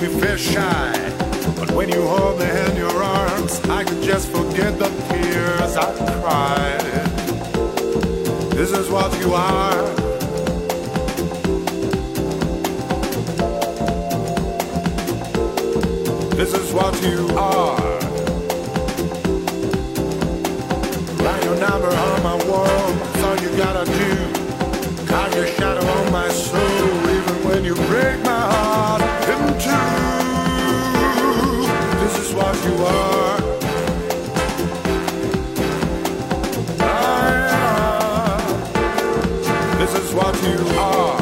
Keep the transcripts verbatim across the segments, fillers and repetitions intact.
make me feel shy. But when you hold me in your arms, I can just forget the tears I cried. This is what you are. This is what you are. Write your number on my wall, that's all you gotta do. Carve your shadow on my soul, even when you break my heart in two. This is what you are. I am. This is what you are.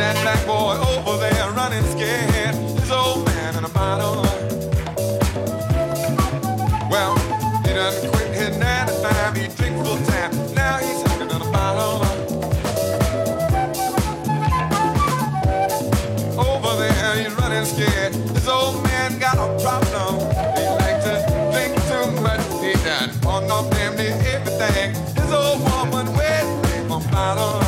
that black boy over there running scared. His old man in a bottle. Well, he done quit his nine to five. He drinks full time. Now he's hanging on a bottle. Over there he's running scared. His old man got a problem. He likes to drink too much. He done pawned off damn near everything. His old woman went with a bottle.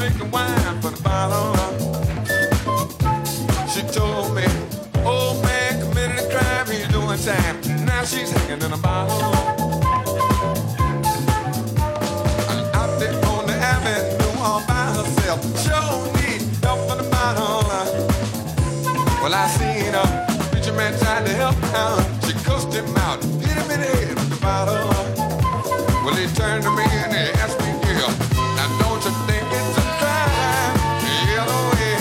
Drinking wine from the bottle. She told me, old man committed a crime, he's doing time. Now she's hanging in a bottle. I'm out there on the avenue all by herself. Sure need help from the bottle. Well, I seen her preacher man tried to help her. She cussed him out, hit him in the head with the bottle. Well, he turned to me and he asked me, yeah, now don't you think it's a crime to yell away?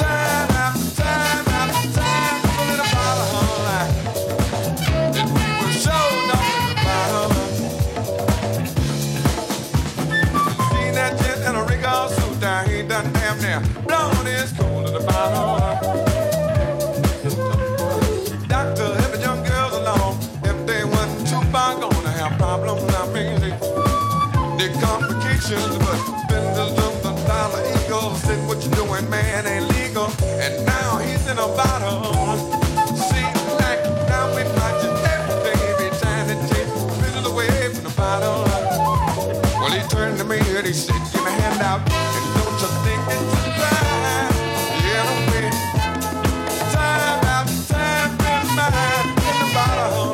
Time after time after time, people in a bottle. The people showed up in the bottle. Seen that gent in a rig-off suit down, he done damn near blown his cool in the bottle. Doctor, help the young girls along. If they wasn't too far, gonna have problems. I'm easy. They come. But spenders of the dollar eagle said what you doing, man, ain't legal. And now he's in a bottle. See, like now we watching everything every time they take a bit of the way from the bottle. Well, he turned to me and he said, give me a hand out. And don't you think it's a crime? Yeah, I'm with it. Time after time, bring mine in the bottle.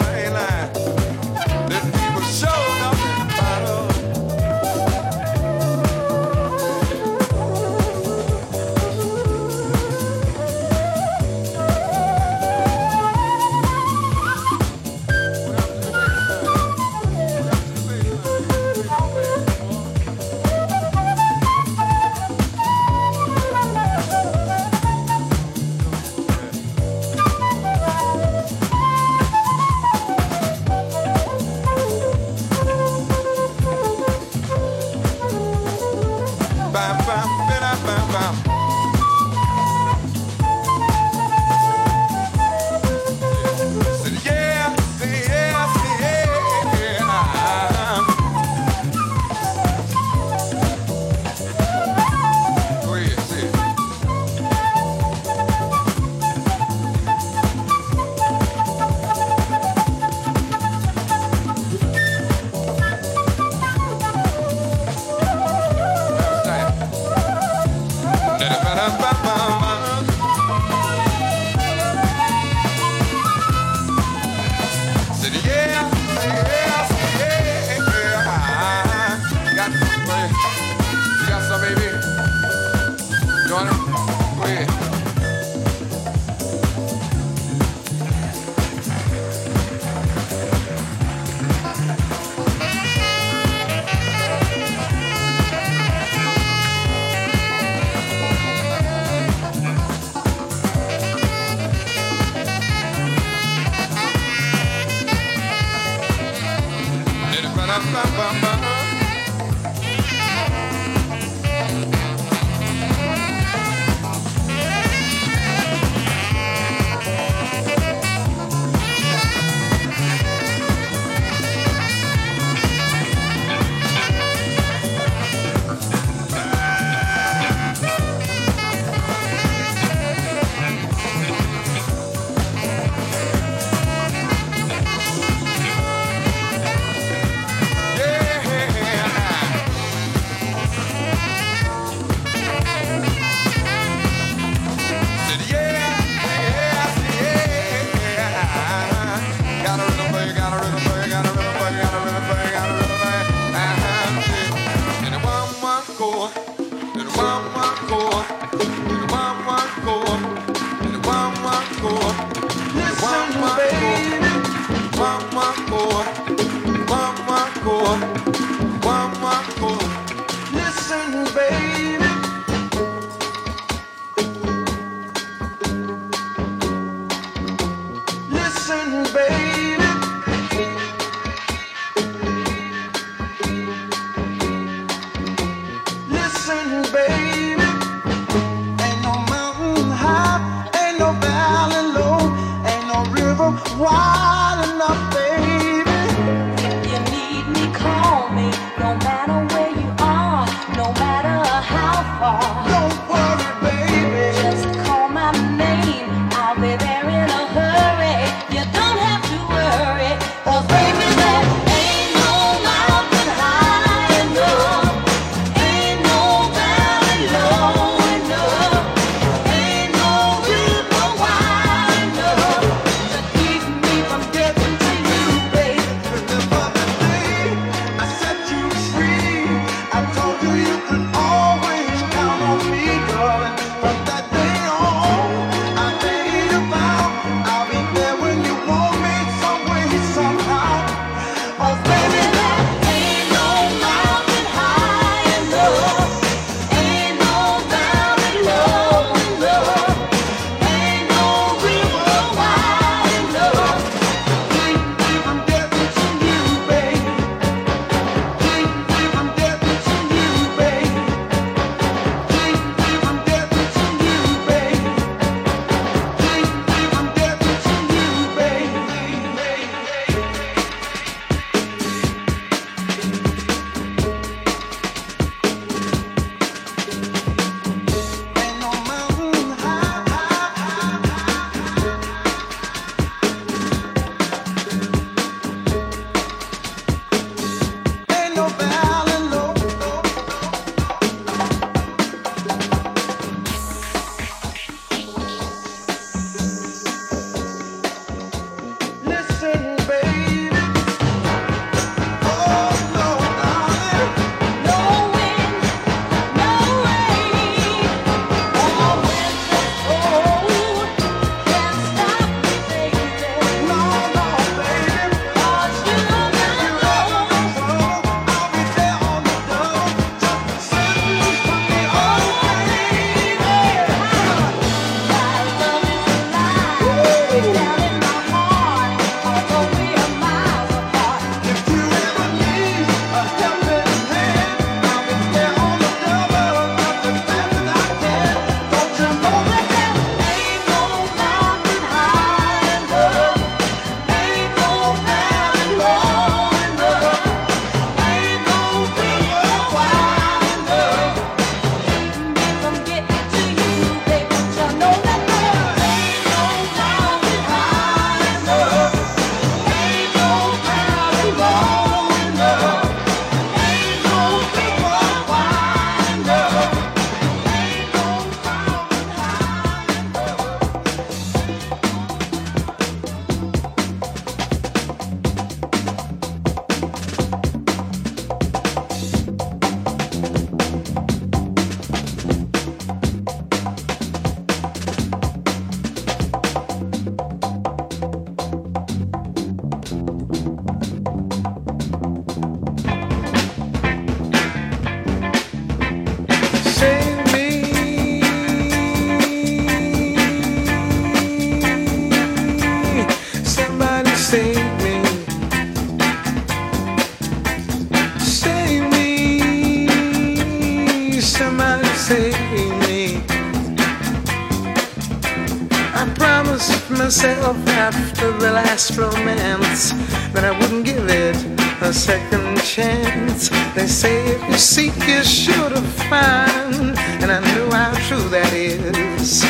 myself after the last romance that I wouldn't give it a second chance. They say if you seek, you're sure to find, and I know how true that is,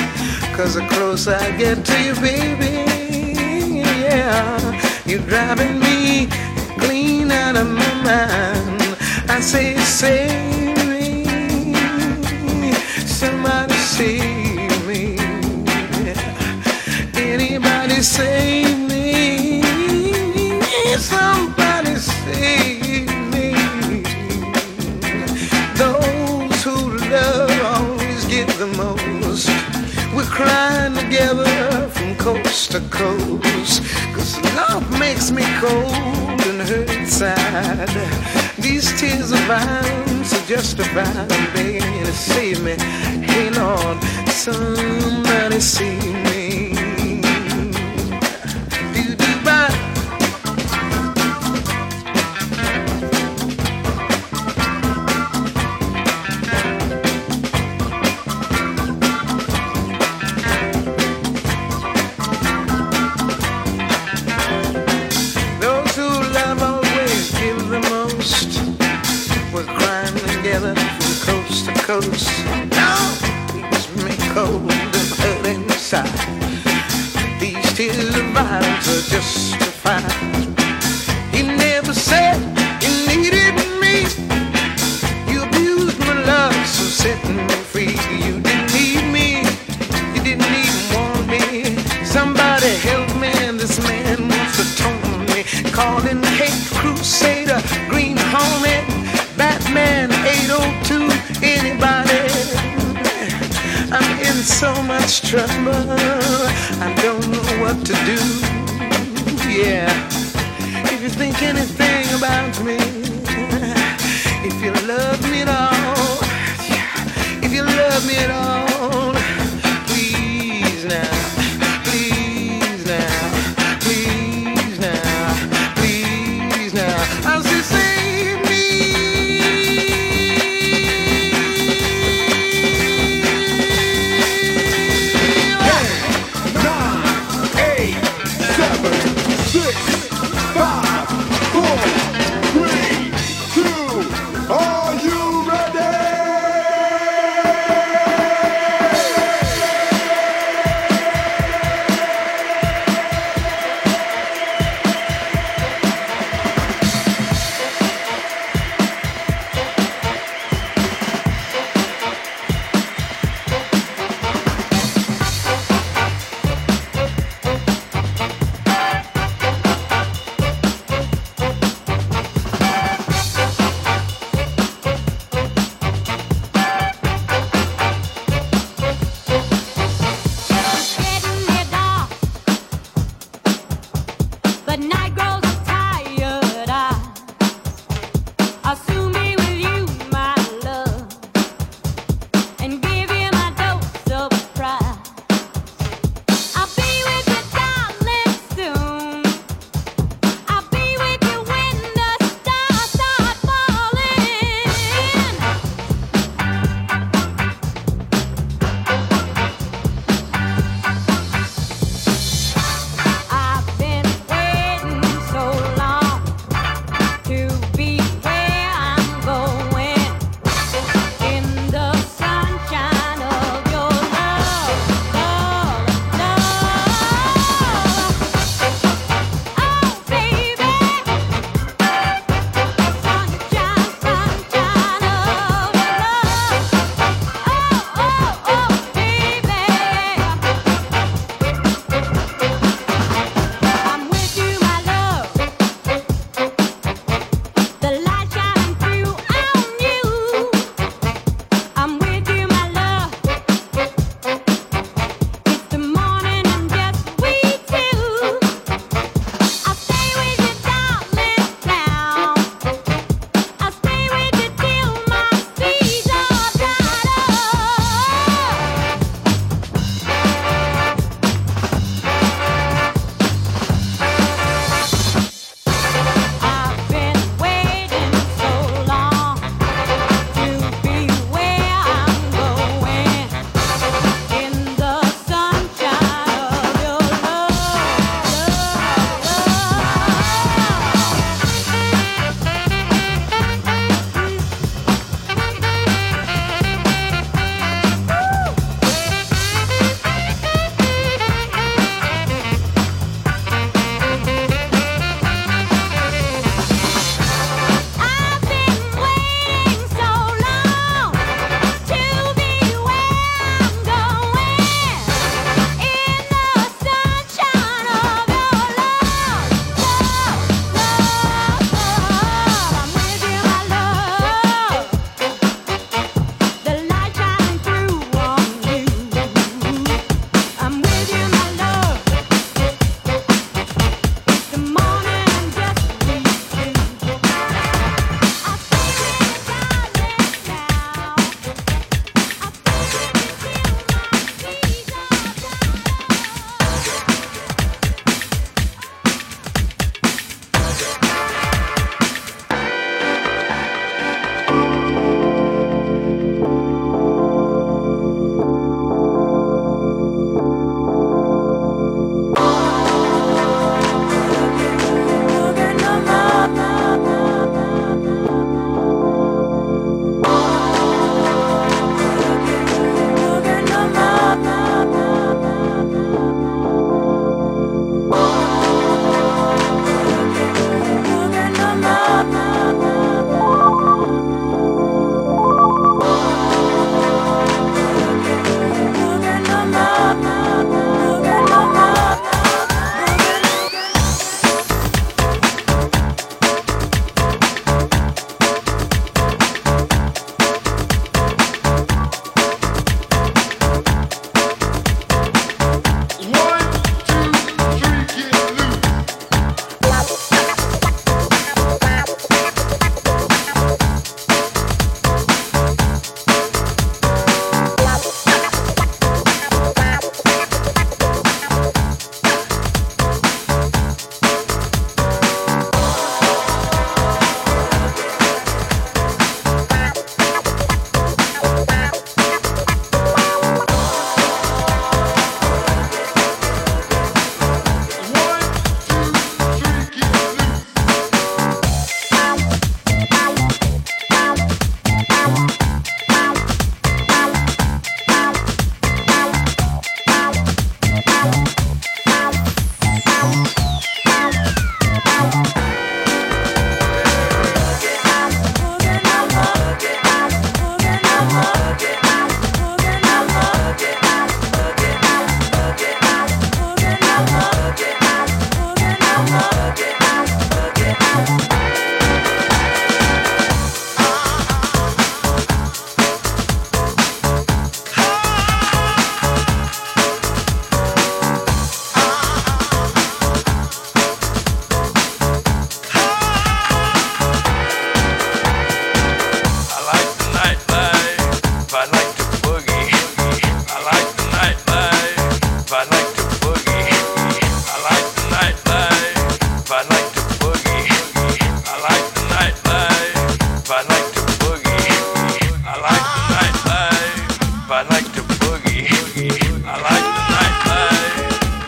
'cause the closer I get to you, baby, yeah, you're driving me clean out of my mind. I say, save me, somebody save me, anybody save me, somebody save me. Those who love always get the most. We're crying together from coast to coast, 'cause love makes me cold and hurt inside. These tears of violence are justified. I'm begging you to save me. Hey Lord, somebody save me. Coast, no, keeps me cold and hurt inside. These tears of violence are justified. He never said you needed me. You abused my love, so set me free. You didn't need me, you didn't even want me. Somebody help me, this man wants to tone me. Calling hate crusader, green hornet, Batman eight oh two. Anybody, I'm in so much trouble, I don't know what to do. Yeah, if you think anything about me, if you love me at all, if you love me at all, please now. Are you ready?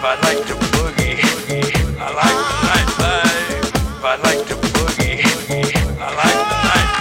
I like to boogie, I like the night life. I like to boogie, I like the night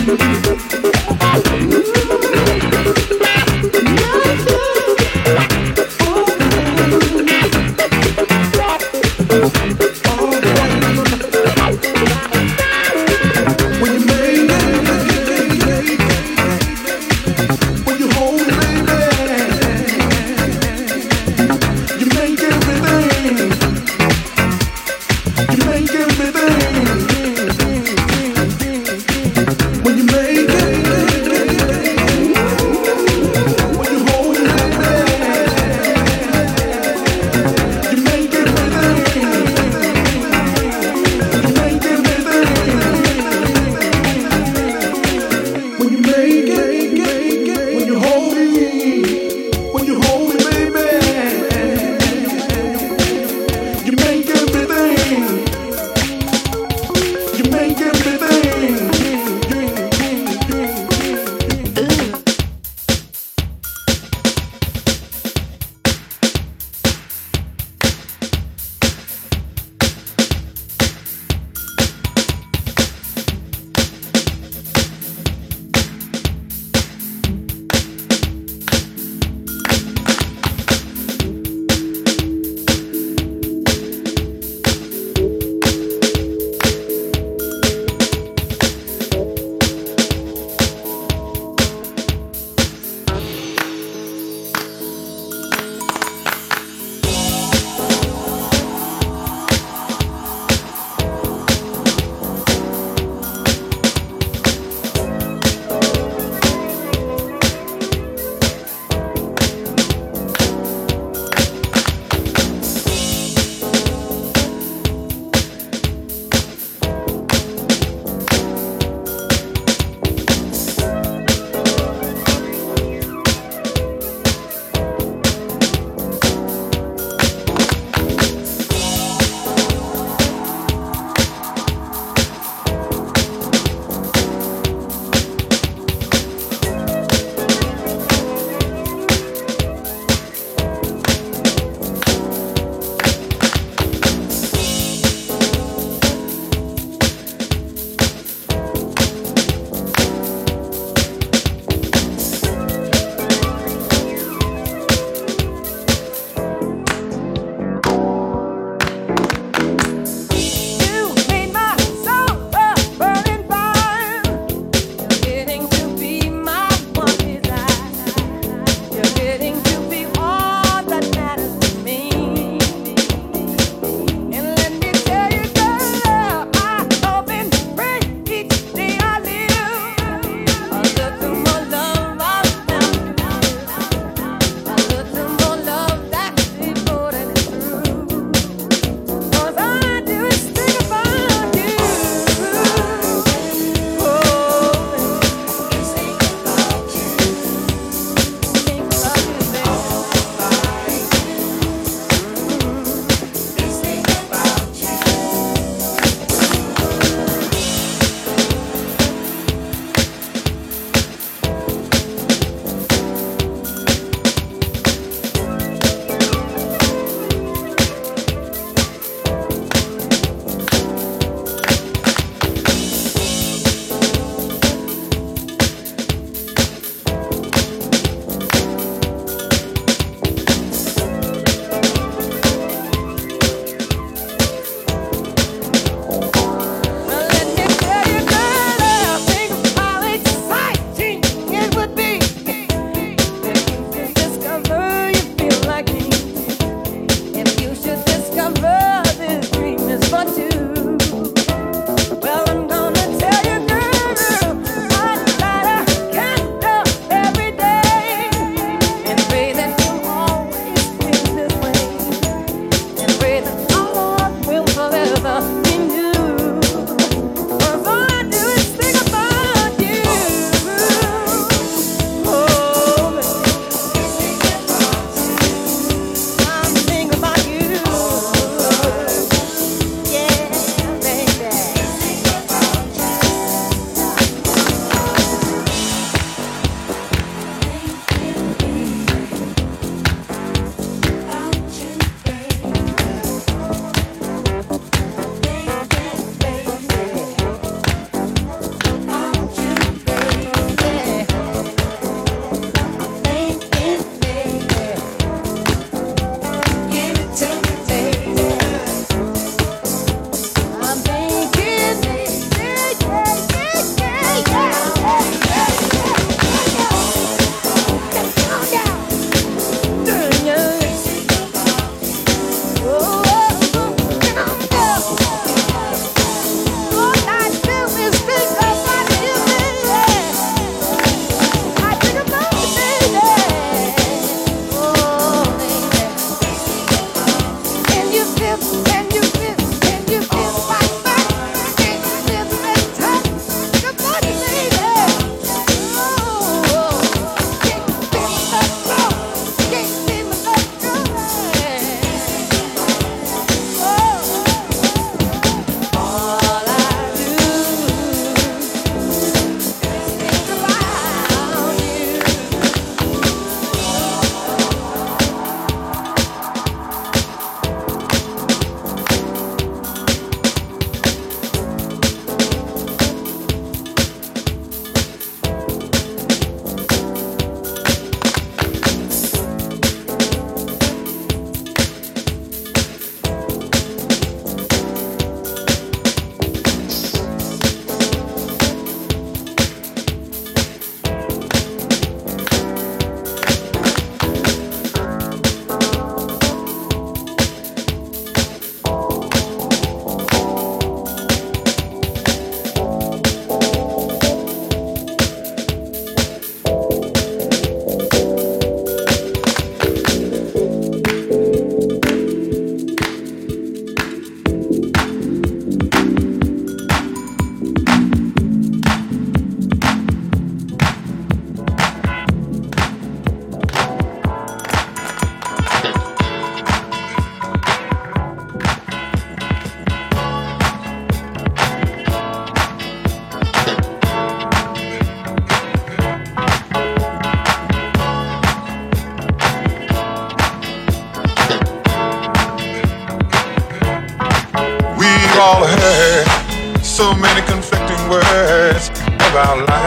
When you make it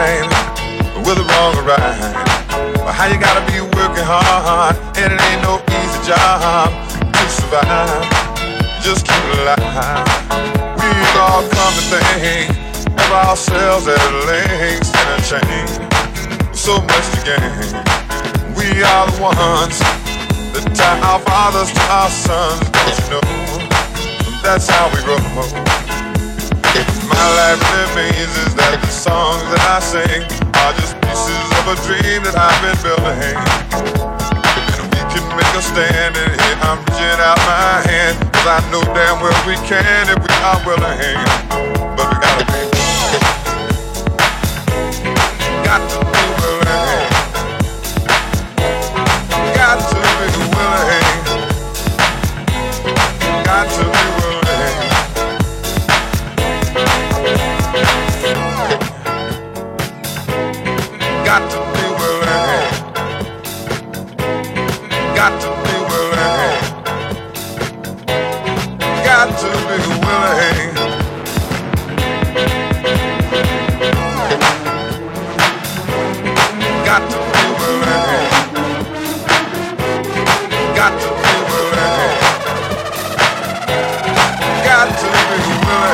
time with the wrong rhyme. But how you gotta be working hard, and it ain't no easy job to survive. Just keep it alive. We all come to think of ourselves as links in a chain. So much to gain. We are the ones that tie our fathers to our sons. Don't you know that's how we grow? My life remains is that the songs that I sing are just pieces of a dream that I've been building. And we can make a stand, and here I'm reaching out my hand, cause I know damn well we can if we are willing. But we gotta be got to be willing. Got to be willing. Got to be willing. Got to be willing. Got to be willing. Got to be willing. Got to be willing. Got to be willing. Got to be willing. Got to be willing. Got to be willing. Got to be willing.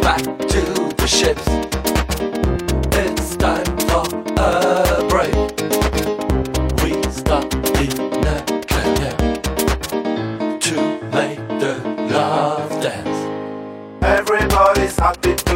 back to the ships. It's time for a break. We start in a canoe to make the love dance. Everybody's happy.